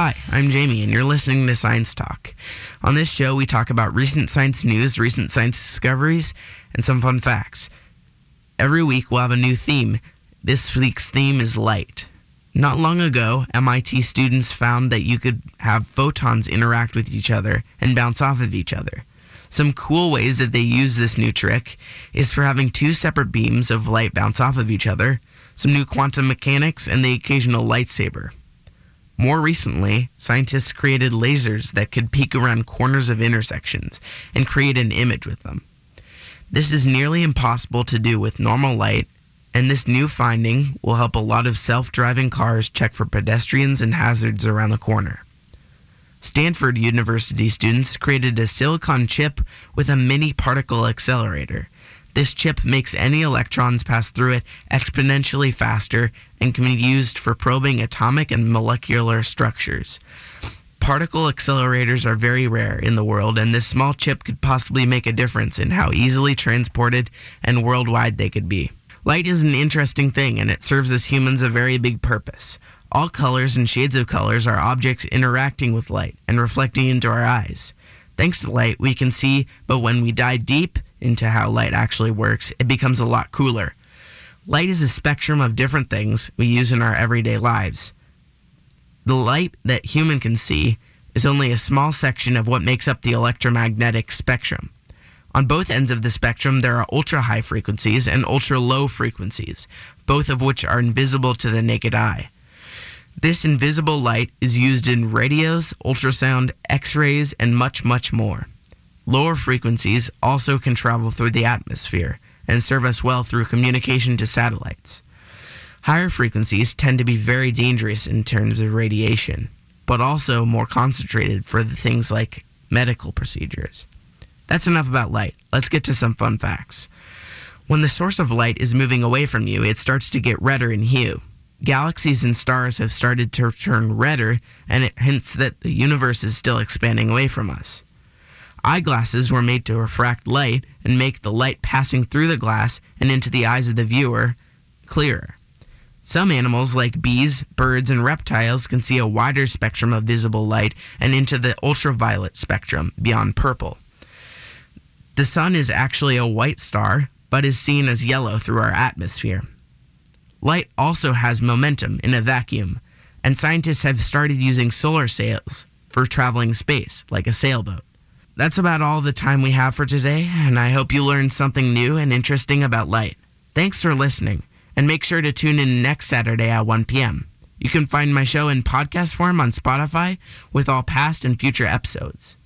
Hi, I'm Jamie, and you're listening to Science Talk. On this show, we talk about recent science news, recent science discoveries, and some fun facts. Every week, we'll have a new theme. This week's theme is light. Not long ago, MIT students found that you could have photons interact with each other and bounce off of each other. Some cool ways that they use this new trick is for having two separate beams of light bounce off of each other, some new quantum mechanics, and the occasional lightsaber. More recently, scientists created lasers that could peek around corners of intersections and create an image with them. This is nearly impossible to do with normal light, and this new finding will help a lot of self-driving cars check for pedestrians and hazards around the corner. Stanford University students created a silicon chip with a mini particle accelerator. This chip makes any electrons pass through it exponentially faster and can be used for probing atomic and molecular structures. Particle accelerators are very rare in the world, and this small chip could possibly make a difference in how easily transported and worldwide they could be. Light is an interesting thing, and it serves us humans a very big purpose. All colors and shades of colors are objects interacting with light and reflecting into our eyes. Thanks to light, we can see, but when we dive deep into how light actually works, it becomes a lot cooler. Light is a spectrum of different things we use in our everyday lives. The light that human can see is only a small section of what makes up the electromagnetic spectrum. On both ends of the spectrum, there are ultra-high frequencies and ultra-low frequencies, both of which are invisible to the naked eye. This invisible light is used in radios, ultrasound, X-rays, and much, much more. Lower frequencies also can travel through the atmosphere and serve us well through communication to satellites. Higher frequencies tend to be very dangerous in terms of radiation, but also more concentrated for the things like medical procedures. That's enough about light. Let's get to some fun facts. When the source of light is moving away from you, it starts to get redder in hue. Galaxies and stars have started to turn redder, and it hints that the universe is still expanding away from us. Eyeglasses were made to refract light and make the light passing through the glass and into the eyes of the viewer clearer. Some animals, like bees, birds, and reptiles, can see a wider spectrum of visible light and into the ultraviolet spectrum beyond purple. The sun is actually a white star, but is seen as yellow through our atmosphere. Light also has momentum in a vacuum, and scientists have started using solar sails for traveling space, like a sailboat. That's about all the time we have for today, and I hope you learned something new and interesting about light. Thanks for listening, and make sure to tune in next Saturday at 1 p.m. You can find my show in podcast form on Spotify with all past and future episodes.